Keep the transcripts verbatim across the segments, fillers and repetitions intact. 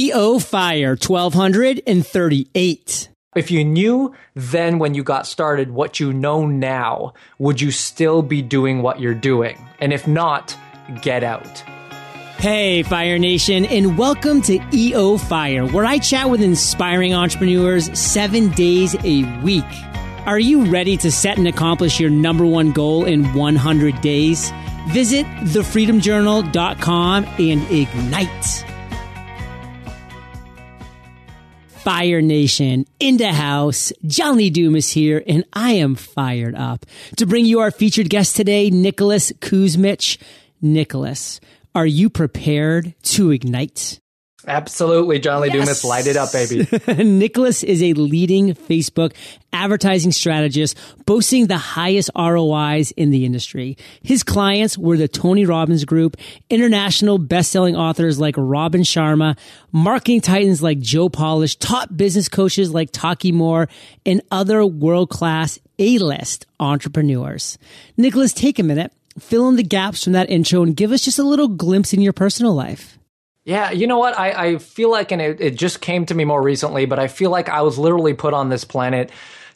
E O Fire twelve thirty-eight. If you knew then when you got started what you know now, would you still be doing what you're doing? And if not, get out. Hey, Fire Nation, and welcome to E O Fire, where I chat with inspiring entrepreneurs seven days a week. Are you ready to set and accomplish your number one goal in one hundred days? Visit the freedom journal dot com and ignite. Fire Nation, in the house, John Lee Dumas here, and I am fired up to bring you our featured guest today, Nicholas Kuzmich. Nicholas, are you prepared to ignite? Absolutely, John Lee yes. Dumas, light it up, baby. Nicholas is a leading Facebook advertising strategist, boasting the highest R O Is in the industry. His clients were the Tony Robbins Group, international best-selling authors like Robin Sharma, marketing titans like Joe Polish, top business coaches like Taki Moore, and other world-class A-list entrepreneurs. Nicholas, take a minute, fill in the gaps from that intro, and give us just a little glimpse in your personal life. Yeah, you know what? I, I feel like, and it, it just came to me more recently, but I feel like I was literally put on this planet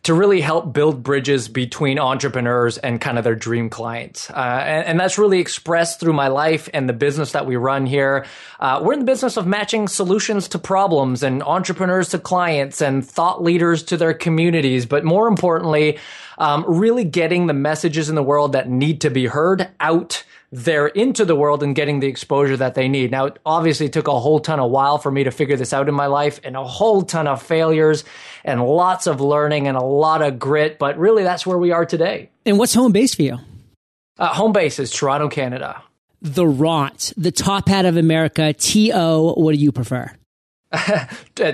to really help build bridges between entrepreneurs and kind of their dream clients. Uh, and, and that's really expressed through my life and the business that we run here. Uh, we're in the business of matching solutions to problems and entrepreneurs to clients and thought leaders to their communities. But more importantly, um, really getting the messages in the world that need to be heard out they're into the world and getting the exposure that they need. Now, it obviously took a whole ton of while for me to figure this out in my life, and a whole ton of failures and lots of learning and a lot of grit. But really, that's where we are today. And what's home base for you? Uh, home base is Toronto, Canada. The Rot, the top hat of America. T O, what do you prefer?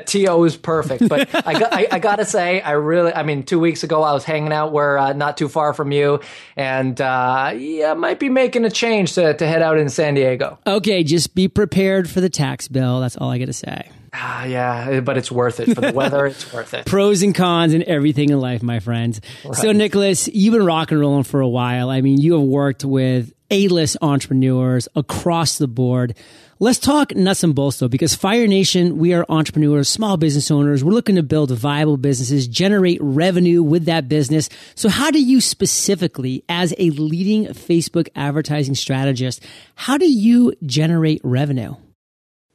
T O is perfect, but I, got, I, I gotta say, I really, I mean, two weeks ago I was hanging out where uh, not too far from you, and uh, yeah, I might be making a change to, to head out in San Diego. Okay, just be prepared for the tax bill. That's all I gotta say. Ah, yeah, but it's worth it. For the weather, it's worth it. Pros and cons and everything in life, my friends. Right. So, Nicholas, you've been rock and rolling for a while. I mean, you have worked with A-list entrepreneurs across the board. Let's talk nuts and bolts, though, because Fire Nation, we are entrepreneurs, small business owners. We're looking to build viable businesses, generate revenue with that business. So how do you specifically, as a leading Facebook advertising strategist, how do you generate revenue?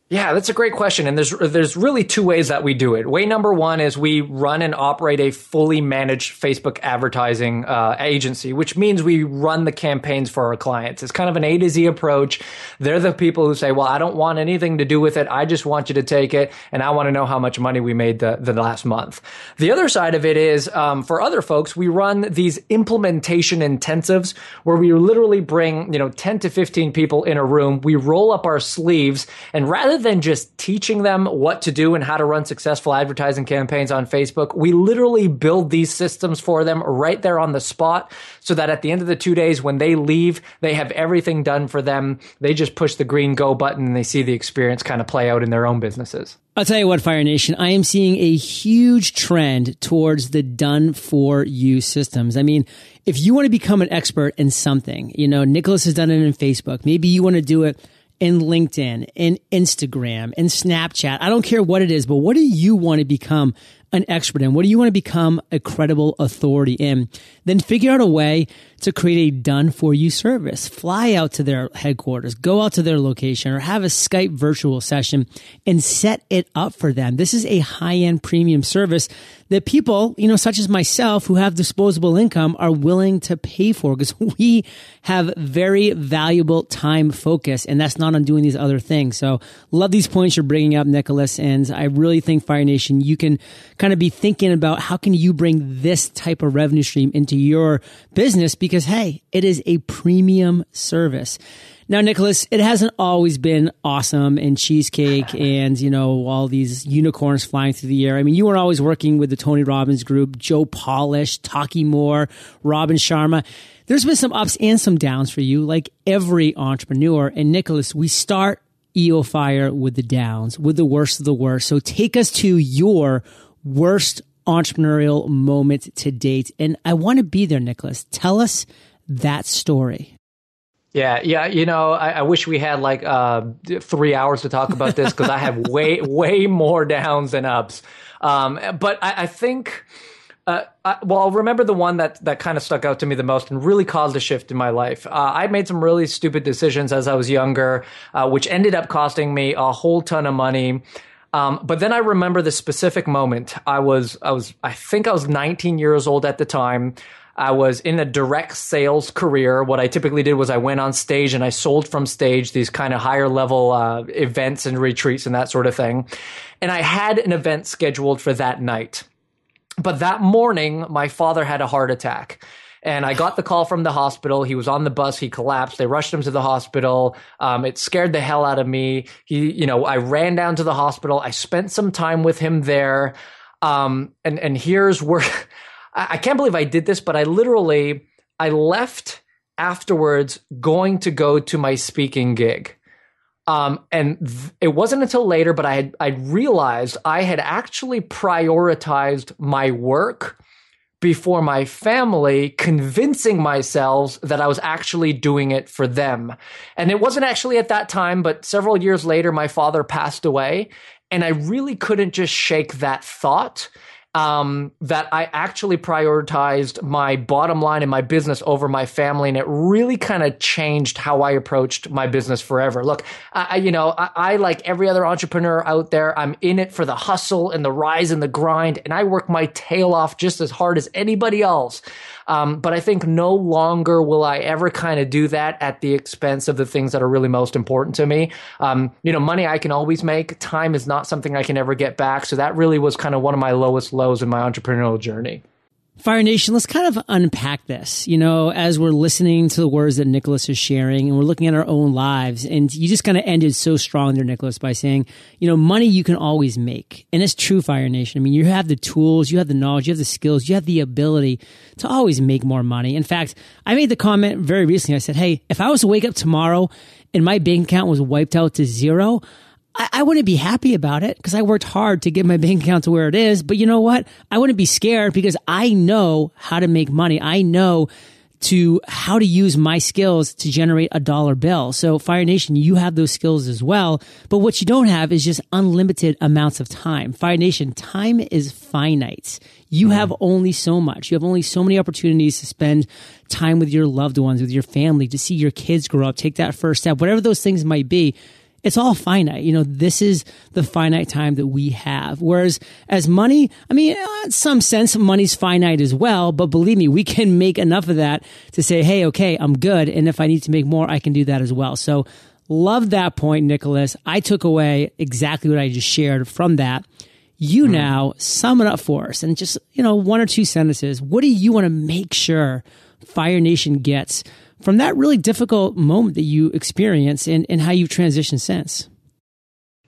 Yeah, that's a great question. And there's there's really two ways that we do it. Way number one is we run and operate a fully managed Facebook advertising uh, agency, which means we run the campaigns for our clients. It's kind of an A to Z approach. They're the people who say, well, I don't want anything to do with it. I just want you to take it. And I want to know how much money we made the, the last month. The other side of it is um, for other folks, we run these implementation intensives where we literally bring, you know, ten to fifteen people in a room. We roll up our sleeves, and rather than than just teaching them what to do and how to run successful advertising campaigns on Facebook, we literally build these systems for them right there on the spot so that at the end of the two days when they leave, they have everything done for them. They just push the green go button and they see the experience kind of play out in their own businesses. I'll tell you what, Fire Nation, I am seeing a huge trend towards the done-for-you systems. I mean, if you want to become an expert in something, you know, Nicholas has done it in Facebook. Maybe you want to do it in LinkedIn, in Instagram, in Snapchat. I don't care what it is, but what do you want to become an expert in? What do you want to become a credible authority in? Then figure out a way to create a done-for-you service. Fly out to their headquarters, go out to their location, or have a Skype virtual session and set it up for them. This is a high-end premium service that people, you know, such as myself who have disposable income are willing to pay for because we have very valuable time focus, and that's not on doing these other things. So love these points you're bringing up, Nicholas. And I really think, Fire Nation, you can kind of be thinking about how can you bring this type of revenue stream into your business because, hey, it is a premium service. Now, Nicholas, it hasn't always been awesome and cheesecake and, you know, all these unicorns flying through the air. I mean, you weren't always working with the Tony Robbins Group, Joe Polish, Taki Moore, Robin Sharma. There's been some ups and some downs for you, like every entrepreneur. And Nicholas, we start E O Fire with the downs, with the worst of the worst. So take us to your worst entrepreneurial moment to date. And I want to be there, Nicholas. Tell us that story. Yeah, yeah, you know, I, I wish we had like uh, three hours to talk about this because I have way, way more downs than ups. Um, but I, I think, uh, I, well, I'll remember the one that, that kind of stuck out to me the most and really caused a shift in my life. Uh, I made some really stupid decisions as I was younger, uh, which ended up costing me a whole ton of money. Um, but then I remember this specific moment. I was, I was, I think I was nineteen years old at the time. I was in a direct sales career. What I typically did was I went on stage and I sold from stage these kind of higher level uh, events and retreats and that sort of thing. And I had an event scheduled for that night. But that morning, my father had a heart attack. And I got the call from the hospital. He was on the bus. He collapsed. They rushed him to the hospital. Um, it scared the hell out of me. He, you know, I ran down to the hospital. I spent some time with him there. Um, and, and here's where... I can't believe I did this, but I literally, I left afterwards going to go to my speaking gig. Um, and th- it wasn't until later, but I had, I realized I had actually prioritized my work before my family, convincing myself that I was actually doing it for them. And it wasn't actually at that time, but several years later, my father passed away, and I really couldn't just shake that thought. Um, that I actually prioritized my bottom line and my business over my family. And it really kind of changed how I approached my business forever. Look, I, you know, I, I, like every other entrepreneur out there, I'm in it for the hustle and the rise and the grind. And I work my tail off just as hard as anybody else. Um, but I think no longer will I ever kind of do that at the expense of the things that are really most important to me. Um, you know, money I can always make. Time is not something I can ever get back. So that really was kind of one of my lowest levels in my entrepreneurial journey. Fire Nation, let's kind of unpack this, you know, as we're listening to the words that Nicholas is sharing and we're looking at our own lives. And you just kind of ended so strong there, Nicholas, by saying, you know, money you can always make. And it's true, Fire Nation. I mean, you have the tools, you have the knowledge, you have the skills, you have the ability to always make more money. In fact, I made the comment very recently. I said, hey, if I was to wake up tomorrow and my bank account was wiped out to zero, I wouldn't be happy about it because I worked hard to get my bank account to where it is. But you know what? I wouldn't be scared because I know how to make money. I know to how to use my skills to generate a dollar bill. So Fire Nation, you have those skills as well. But what you don't have is just unlimited amounts of time. Fire Nation, time is finite. You mm. have only so much. You have only so many opportunities to spend time with your loved ones, with your family, to see your kids grow up, take that first step, whatever those things might be. It's all finite. You know, this is the finite time that we have. Whereas as money, I mean, in some sense, money's finite as well. But believe me, we can make enough of that to say, hey, okay, I'm good. And if I need to make more, I can do that as well. So love that point, Nicholas. I took away exactly what I just shared from that. You mm-hmm. now sum it up for us and just, you know, one or two sentences. What do you want to make sure Fire Nation gets from that really difficult moment that you experience and, and how you've transitioned since?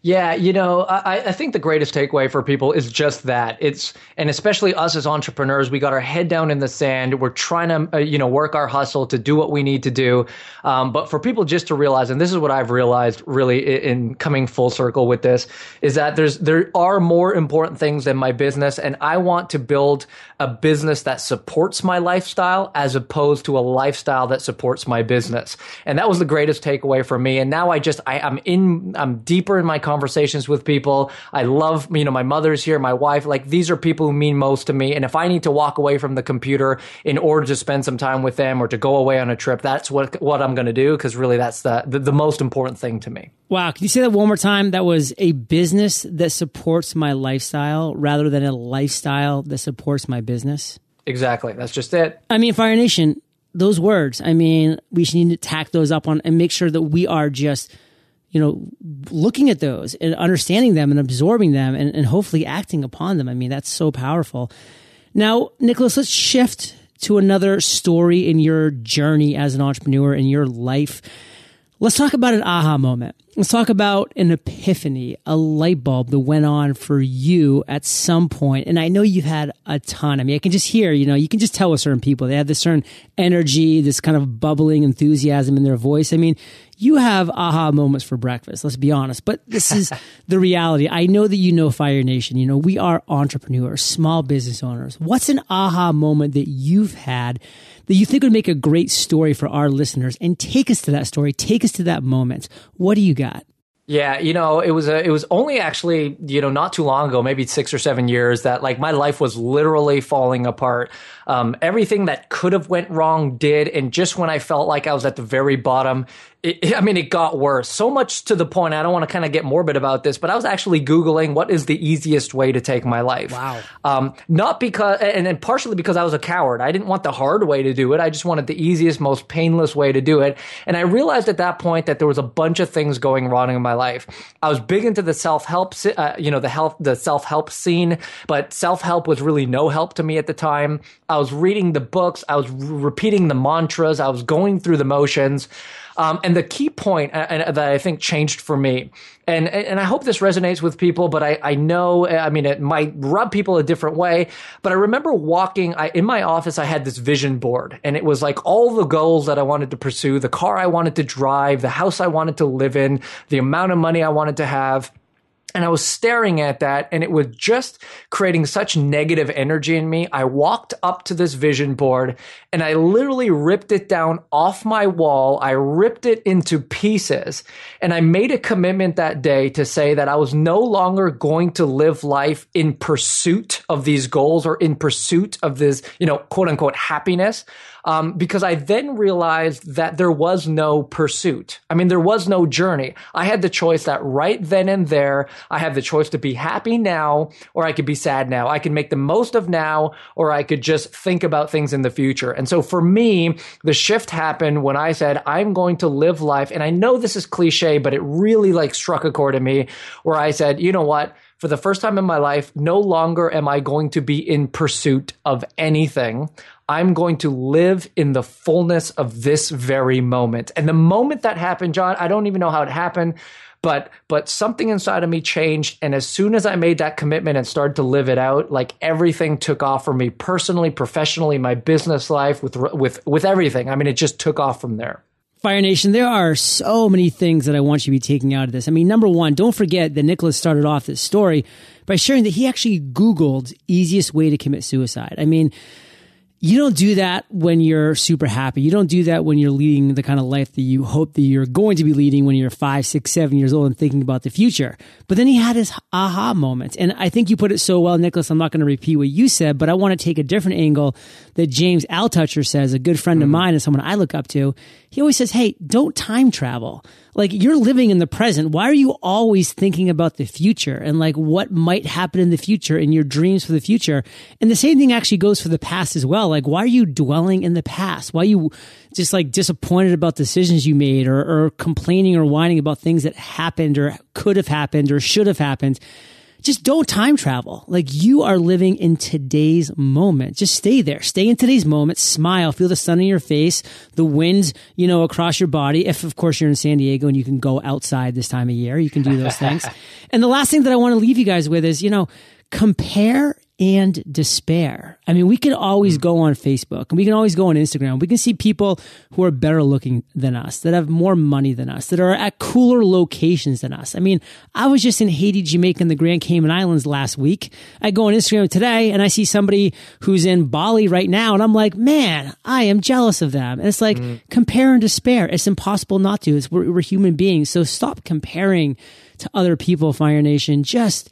Yeah, you know, I, I think the greatest takeaway for people is just that. It's, and especially us as entrepreneurs, we got our head down in the sand. We're trying to, uh, you know, work our hustle to do what we need to do. Um, but for people just to realize, and this is what I've realized really in, in coming full circle with this, is that there's there are more important things than my business. And I want to build a business that supports my lifestyle as opposed to a lifestyle that supports my business. And that was the greatest takeaway for me. And now I just, I, I'm in, I'm deeper in my conversation. conversations with people. I love, you know, my mother's here, my wife, like these are people who mean most to me. And if I need to walk away from the computer in order to spend some time with them or to go away on a trip, that's what, what I'm going to do. Cause really that's the, the, the most important thing to me. Wow. Can you say that one more time? That was a business that supports my lifestyle rather than a lifestyle that supports my business. Exactly. That's just it. I mean, Fire Nation, those words, I mean, we should need to tack those up on and make sure that we are just, you know, looking at those and understanding them and absorbing them and, and hopefully acting upon them. I mean, that's so powerful. Now, Nicholas, let's shift to another story in your journey as an entrepreneur in your life. Let's talk about an aha moment. Let's talk about an epiphany, a light bulb that went on for you at some point. And I know you've had a ton. I mean, I can just hear, you know, you can just tell with certain people, they have this certain energy, this kind of bubbling enthusiasm in their voice. I mean, you have aha moments for breakfast, let's be honest. But this is the reality. I know that you know, Fire Nation, you know, we are entrepreneurs, small business owners. What's an aha moment that you've had that you think would make a great story for our listeners? And take us to that story. Take us to that moment. What do you got? Yeah, you know, it was a, it was only actually, you know, not too long ago, maybe six or seven years that like my life was literally falling apart. Um, everything that could have went wrong did. And just when I felt like I was at the very bottom, it, I mean, it got worse. So much to the point, I don't want to kind of get morbid about this, but I was actually Googling what is the easiest way to take my life. Wow. Um, not because, and then partially because I was a coward. I didn't want the hard way to do it. I just wanted the easiest, most painless way to do it. And I realized at that point that there was a bunch of things going wrong in my life. I was big into the self-help, uh, you know, the help, the self-help scene, but self-help was really no help to me at the time. I was reading the books. I was re- repeating the mantras. I was going through the motions. Um, and the key point uh, that I think changed for me, and and I hope this resonates with people, but I, I know, I mean, it might rub people a different way, but I remember walking, I, in my office, I had this vision board, and it was like all the goals that I wanted to pursue, the car I wanted to drive, the house I wanted to live in, the amount of money I wanted to have. And I was staring at that, and it was just creating such negative energy in me. I walked up to this vision board, and I literally ripped it down off my wall. I ripped it into pieces, and I made a commitment that day to say that I was no longer going to live life in pursuit of these goals or in pursuit of this, you know, quote unquote happiness. Um, because I then realized that there was no pursuit. I mean, there was no journey. I had the choice that right then and there, I have the choice to be happy now, or I could be sad now. I can make the most of now, or I could just think about things in the future. And so for me, the shift happened when I said, I'm going to live life. And I know this is cliche, but it really like struck a chord in me where I said, you know what? For the first time in my life, no longer am I going to be in pursuit of anything. I'm going to live in the fullness of this very moment. And the moment that happened, John, I don't even know how it happened, but but something inside of me changed. And as soon as I made that commitment and started to live it out, like everything took off for me personally, professionally, my business life, with with with everything. I mean, it just took off from there. Fire Nation, there are so many things that I want you to be taking out of this. I mean, number one, don't forget that Nicholas started off this story by sharing that he actually Googled easiest way to commit suicide. I mean, you don't do that when you're super happy. You don't do that when you're leading the kind of life that you hope that you're going to be leading when you're five, six, seven years old and thinking about the future. But then he had his aha moment. And I think you put it so well, Nicholas, I'm not going to repeat what you said, but I want to take a different angle that James Altucher says, a good friend mm-hmm. of mine and someone I look up to. He always says, hey, don't time travel. Like, you're living in the present. Why are you always thinking about the future and like what might happen in the future and your dreams for the future? And the same thing actually goes for the past as well. Like, why are you dwelling in the past? Why are you just like disappointed about decisions you made or, or complaining or whining about things that happened or could have happened or should have happened? Just don't time travel. Like, you are living in today's moment. Just stay there. Stay in today's moment. Smile. Feel the sun on your face, the wind, you know, across your body. If, of course, you're in San Diego and you can go outside this time of year, you can do those things. And the last thing that I want to leave you guys with is, you know, compare and despair. I mean, we can always go on Facebook and we can always go on Instagram. We can see people who are better looking than us, that have more money than us, that are at cooler locations than us. I mean, I was just in Haiti, Jamaica, and the Grand Cayman Islands last week. I go on Instagram today and I see somebody who's in Bali right now and I'm like, man, I am jealous of them. And it's like, mm-hmm. compare and despair. It's impossible not to. It's, we're, we're human beings. So stop comparing to other people, Fire Nation. Just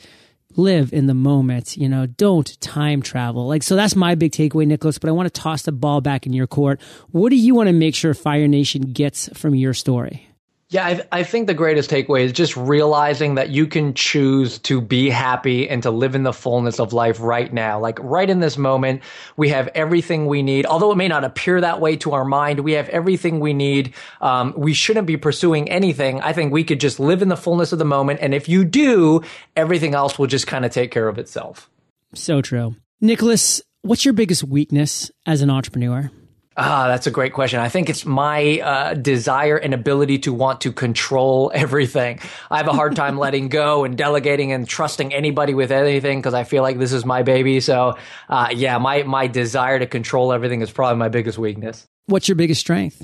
live in the moment, you know, don't time travel. Like, so that's my big takeaway, Nicholas, but I want to toss the ball back in your court. What do you want to make sure Fire Nation gets from your story? Yeah, I, I think the greatest takeaway is just realizing that you can choose to be happy and to live in the fullness of life right now. Like right in this moment, we have everything we need. Although it may not appear that way to our mind, we have everything we need. Um, we shouldn't be pursuing anything. I think we could just live in the fullness of the moment. And if you do, everything else will just kind of take care of itself. So true. Nicholas, what's your biggest weakness as an entrepreneur? Ah, that's a great question. I think it's my uh, desire and ability to want to control everything. I have a hard time letting go and delegating and trusting anybody with anything because I feel like this is my baby. So uh, yeah, my, my desire to control everything is probably my biggest weakness. What's your biggest strength?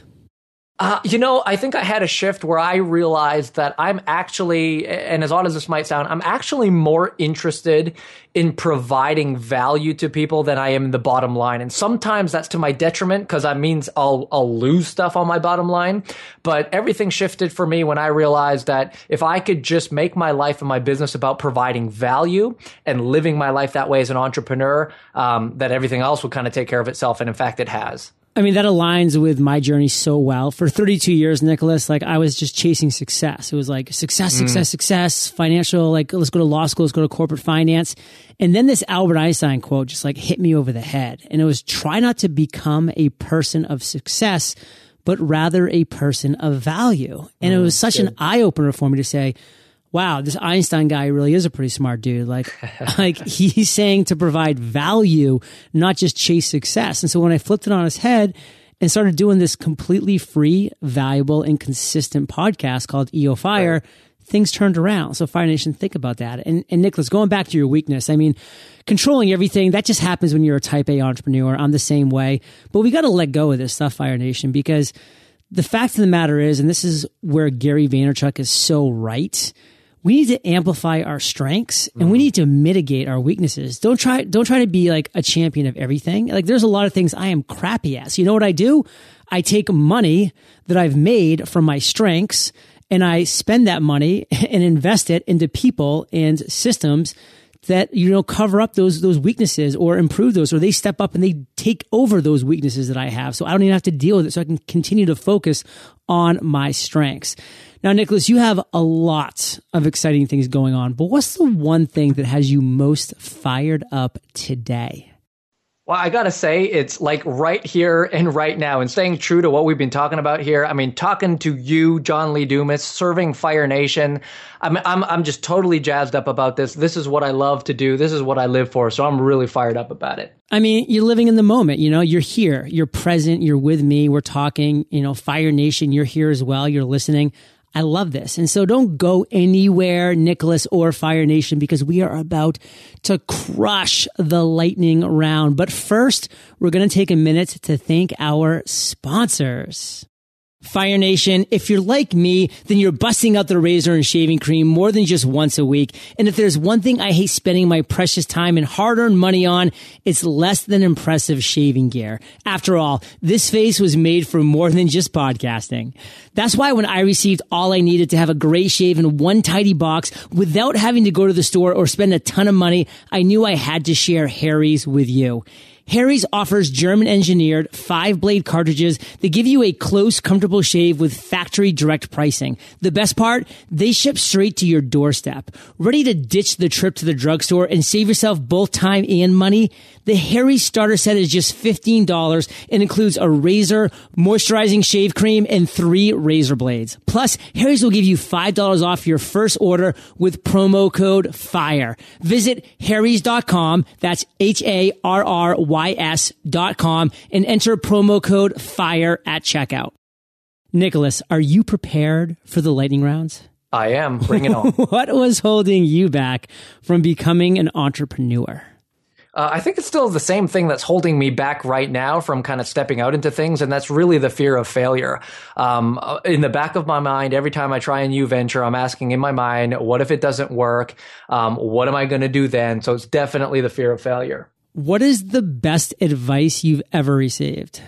Uh, you know, I think I had a shift where I realized that I'm actually, and as odd as this might sound, I'm actually more interested in providing value to people than I am in the bottom line. And sometimes that's to my detriment because that means I'll, I'll lose stuff on my bottom line. But everything shifted for me when I realized that if I could just make my life and my business about providing value and living my life that way as an entrepreneur, um, that everything else would kind of take care of itself. And in fact, it has. I mean, that aligns with my journey so well. For thirty-two years, Nicholas, like I was just chasing success. It was like success, success, mm. success, financial, like let's go to law school, let's go to corporate finance. And then this Albert Einstein quote just like hit me over the head. And it was, try not to become a person of success, but rather a person of value. And mm, it was such good. an eye-opener for me to say, wow, this Einstein guy really is a pretty smart dude. Like, like he's saying to provide value, not just chase success. And so when I flipped it on his head and started doing this completely free, valuable, and consistent podcast called E O Fire, right, things turned around. So Fire Nation, think about that. And, and Nicholas, going back to your weakness, I mean, controlling everything, that just happens when you're a type A entrepreneur. I'm the same way. But we got to let go of this stuff, Fire Nation, because the fact of the matter is, and this is where Gary Vaynerchuk is so right, we need to amplify our strengths and we need to mitigate our weaknesses. Don't try, don't try to be like a champion of everything. Like there's a lot of things I am crappy at. So you know what I do? I take money that I've made from my strengths and I spend that money and invest it into people and systems that, you know, cover up those, those weaknesses or improve those, or they step up and they take over those weaknesses that I have. So I don't even have to deal with it. So I can continue to focus on my strengths. Now, Nicholas, you have a lot of exciting things going on, but what's the one thing that has you most fired up today? Well, I got to say, it's like right here and right now, and staying true to what we've been talking about here. I mean, talking to you, John Lee Dumas, serving Fire Nation. I'm, I'm, I'm just totally jazzed up about this. This is what I love to do. This is what I live for. So I'm really fired up about it. I mean, you're living in the moment, you know, you're here, you're present, you're with me. We're talking, you know, Fire Nation, you're here as well. You're listening. I love this. And so don't go anywhere, Nicholas or Fire Nation, because we are about to crush the lightning round. But first, we're going to take a minute to thank our sponsors. Fire Nation, if you're like me, then you're busting out the razor and shaving cream more than just once a week. And if there's one thing I hate spending my precious time and hard-earned money on, it's less than impressive shaving gear. After all, this face was made for more than just podcasting. That's why when I received all I needed to have a great shave in one tidy box without having to go to the store or spend a ton of money, I knew I had to share Harry's with you. Harry's offers German-engineered five-blade cartridges that give you a close, comfortable shave with factory-direct pricing. The best part? They ship straight to your doorstep. Ready to ditch the trip to the drugstore and save yourself both time and money? The Harry's starter set is just fifteen dollars and includes a razor, moisturizing shave cream, and three razor blades. Plus, Harry's will give you five dollars off your first order with promo code FIRE. Visit harrys dot com, that's H A R R Y S dot com, and enter promo code FIRE at checkout. Nicholas, are you prepared for the lightning rounds? I am. Bring it on. What was holding you back from becoming an entrepreneur? Uh, I think it's still the same thing that's holding me back right now from kind of stepping out into things. And that's really the fear of failure. Um, in the back of my mind, every time I try a new venture, I'm asking in my mind, what if it doesn't work? Um, what am I going to do then? So it's definitely the fear of failure. What is the best advice you've ever received?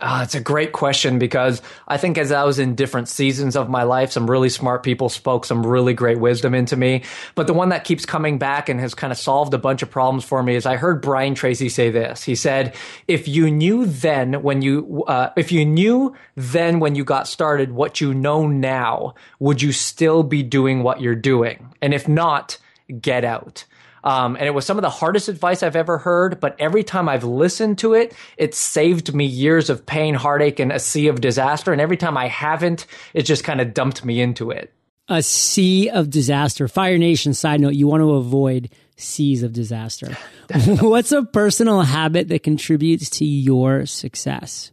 Uh, it's a great question, because I think as I was in different seasons of my life, some really smart people spoke some really great wisdom into me. But the one that keeps coming back and has kind of solved a bunch of problems for me is I heard Brian Tracy say this. He said, if you knew then when you, uh, if you knew then when you got started what you know now, would you still be doing what you're doing? And if not, get out. Um, and it was some of the hardest advice I've ever heard, but every time I've listened to it, it saved me years of pain, heartache, and a sea of disaster. And every time I haven't, it just kind of dumped me into it. A sea of disaster. Fire Nation, side note, you want to avoid seas of disaster. What's a personal habit that contributes to your success?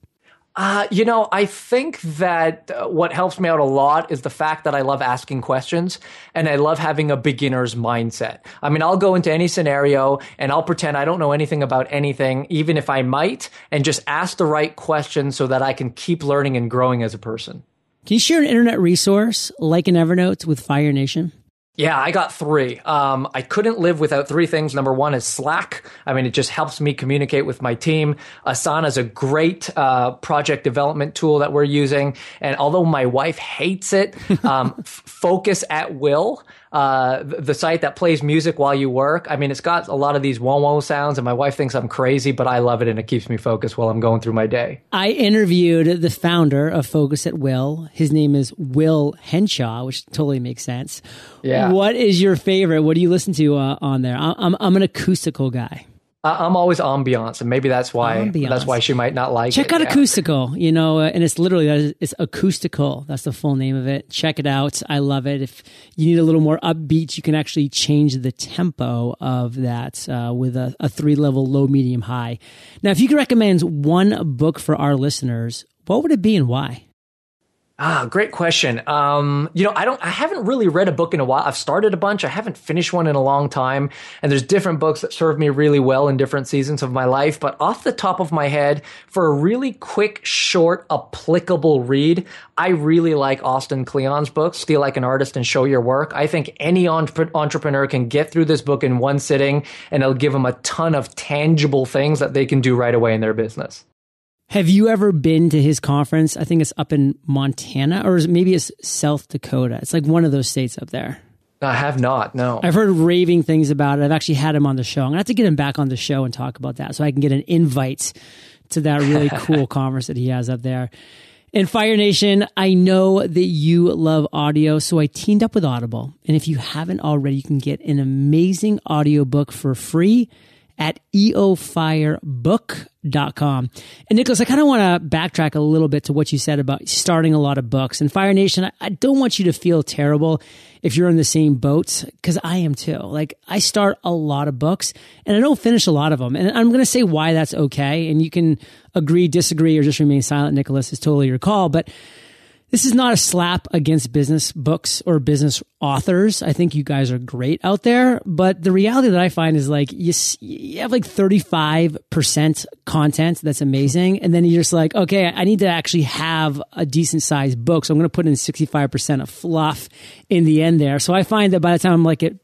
Uh, you know, I think that what helps me out a lot is the fact that I love asking questions and I love having a beginner's mindset. I mean, I'll go into any scenario and I'll pretend I don't know anything about anything, even if I might, and just ask the right questions so that I can keep learning and growing as a person. Can you share an internet resource like an Evernote with Fire Nation? Yeah, I got three. Um, I couldn't live without three things. Number one is Slack. I mean, it just helps me communicate with my team. Asana is a great uh, project development tool that we're using. And although my wife hates it, um, Focus at Will, uh, the site that plays music while you work. I mean, it's got a lot of these whoa-whoa sounds, and my wife thinks I'm crazy, but I love it, and it keeps me focused while I'm going through my day. I interviewed the founder of Focus at Will. His name is Will Henshaw, which totally makes sense. Yeah. What is your favorite? What do you listen to uh, on there? I'm I'm an acoustical guy. Uh, I'm always ambiance, and maybe that's why ambiance. That's why she might not like. Check it. Check out yeah. Acoustical, you know, and it's literally it's Acoustical. That's the full name of it. Check it out. I love it. If you need a little more upbeat, you can actually change the tempo of that uh, with a, a three level low, medium, high. Now, if you could recommend one book for our listeners, what would it be and why? Ah, great question. Um, you know, I don't, I haven't really read a book in a while. I've started a bunch. I haven't finished one in a long time. And there's different books that serve me really well in different seasons of my life. But off the top of my head, for a really quick, short, applicable read, I really like Austin Kleon's books, Steal Like an Artist and Show Your Work. I think any entre- entrepreneur can get through this book in one sitting, and it'll give them a ton of tangible things that they can do right away in their business. Have you ever been to his conference? I think it's up in Montana, or maybe it's South Dakota. It's like one of those states up there. I have not, no. I've heard raving things about it. I've actually had him on the show. I'm going to have to get him back on the show and talk about that so I can get an invite to that really cool conference that he has up there. And Fire Nation, I know that you love audio, so I teamed up with Audible. And if you haven't already, you can get an amazing audiobook for free at e o fire book dot com. And Nicholas, I kind of want to backtrack a little bit to what you said about starting a lot of books. And Fire Nation, I don't want you to feel terrible if you're in the same boat, because I am too. Like, I start a lot of books and I don't finish a lot of them. And I'm going to say why that's okay. And you can agree, disagree, or just remain silent, Nicholas. It's totally your call. But this is not a slap against business books or business authors. I think you guys are great out there. But the reality that I find is, like, you, you have like thirty-five percent content that's amazing. And then you're just like, okay, I need to actually have a decent sized book. So I'm going to put in sixty-five percent of fluff in the end there. So I find that by the time I'm like at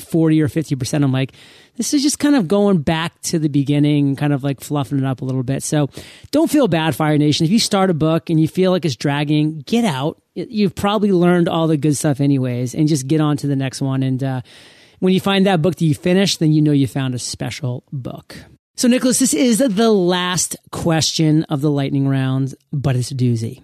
forty or fifty percent, I'm like, this is just kind of going back to the beginning, kind of like fluffing it up a little bit. So don't feel bad, Fire Nation. If you start a book and you feel like it's dragging, get out. You've probably learned all the good stuff anyways, and just get on to the next one. And uh, when you find that book that you finished, then you know you found a special book. So Nicholas, this is the last question of the lightning round, but it's a doozy.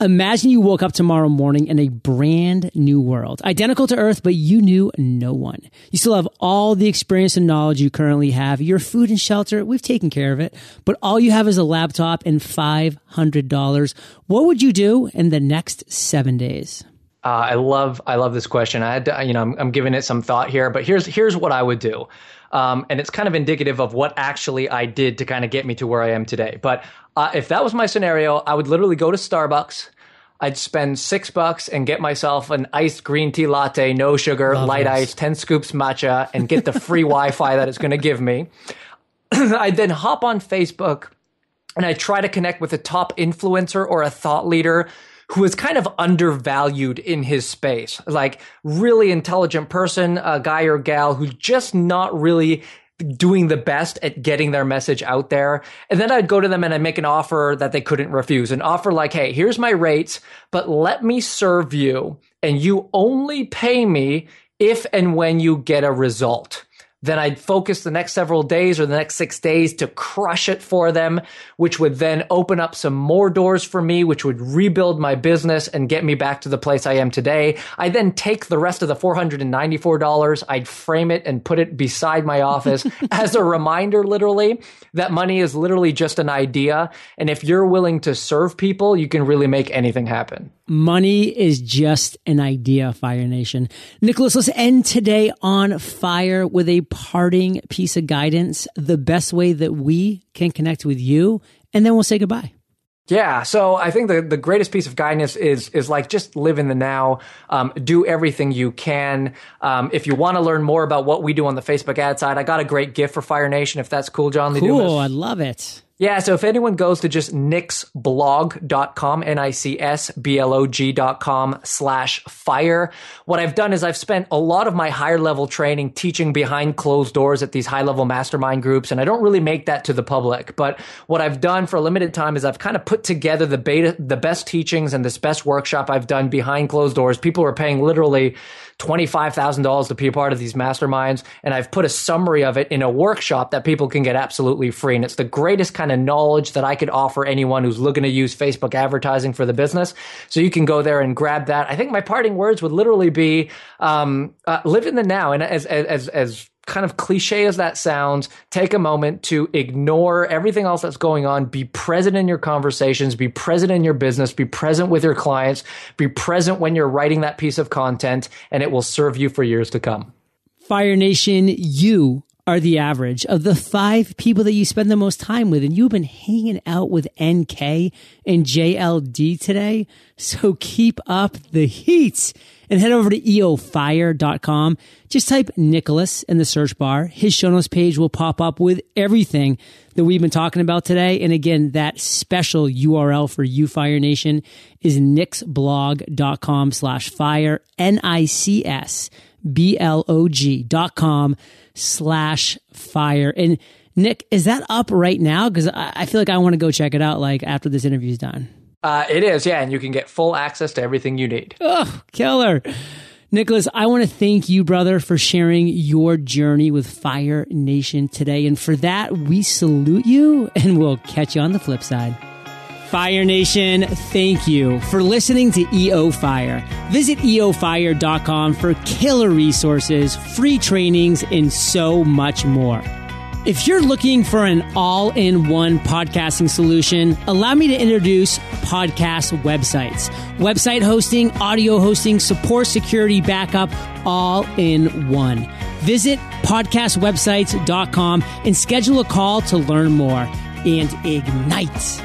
Imagine you woke up tomorrow morning in a brand new world, identical to Earth, but you knew no one. You still have all the experience and knowledge you currently have. Your food and shelter, we've taken care of it, but all you have is a laptop and five hundred dollars. What would you do in the next seven days? Uh, I love, I love this question. I had to, you know, I'm, I'm giving it some thought here, but here's, here's what I would do. Um, and it's kind of indicative of what actually I did to kind of get me to where I am today. But uh, if that was my scenario, I would literally go to Starbucks. I'd spend six bucks and get myself an iced green tea latte, no sugar, Love light ice, ten scoops matcha, and get the free Wi-Fi that it's going to give me. I'd then hop on Facebook and I try to connect with a top influencer or a thought leader who is kind of undervalued in his space, like really intelligent person, a guy or gal who's just not really doing the best at getting their message out there. And then I'd go to them and I'd make an offer that they couldn't refuse, an offer like, hey, here's my rates, but let me serve you, and you only pay me if and when you get a result. Then I'd focus the next several days or the next six days to crush it for them, which would then open up some more doors for me, which would rebuild my business and get me back to the place I am today. I then take the rest of the four hundred ninety-four dollars, I'd frame it and put it beside my office as a reminder, literally, that money is literally just an idea. And if you're willing to serve people, you can really make anything happen. Money is just an idea, Fire Nation. Nicholas, let's end today on fire with a parting piece of guidance, the best way that we can connect with you, and then we'll say goodbye. Yeah. So I think the, the greatest piece of guidance is, is like, just live in the now. Um, do everything you can. Um, if you want to learn more about what we do on the Facebook ad side, I got a great gift for Fire Nation. If that's cool, John Lee Dumas. Cool. I love it. Yeah. So if anyone goes to just nicksblog dot com, N I C S B L O G dot com slash fire, what I've done is I've spent a lot of my higher level training teaching behind closed doors at these high level mastermind groups. And I don't really make that to the public. But what I've done for a limited time is I've kind of put together the beta, the best teachings and this best workshop I've done behind closed doors. People are paying literally twenty-five thousand dollars to be a part of these masterminds. And I've put a summary of it in a workshop that people can get absolutely free. And it's the greatest kind of knowledge that I could offer anyone who's looking to use Facebook advertising for the business. So you can go there and grab that. I think my parting words would literally be, um, uh, live in the now. And as, as, as, kind of cliche as that sounds, take a moment to ignore everything else that's going on. Be present in your conversations, be present in your business, be present with your clients, be present when you're writing that piece of content, and it will serve you for years to come. Fire Nation, you are the average of the five people that you spend the most time with. And you've been hanging out with N K and J L D today. So keep up the heat and head over to E O fire dot com. Just type Nicholas in the search bar. His show notes page will pop up with everything that we've been talking about today. And again, that special U R L for you, Fire Nation, is nicksblog.com slash fire, N I C S B L O G dot com slash fire. And Nick, is that up right now? Because I, I feel like I want to go check it out like after this interview's done. Uh, it is, yeah. And you can get full access to everything you need. Oh, killer. Nicholas, I want to thank you, brother, for sharing your journey with Fire Nation today. And for that, we salute you and we'll catch you on the flip side. Fire Nation, thank you for listening to E O Fire. Visit E O fire dot com for killer resources, free trainings, and so much more. If you're looking for an all-in-one podcasting solution, allow me to introduce Podcast Websites. Website hosting, audio hosting, support, security, backup, all in one. Visit podcast websites dot com and schedule a call to learn more and ignite.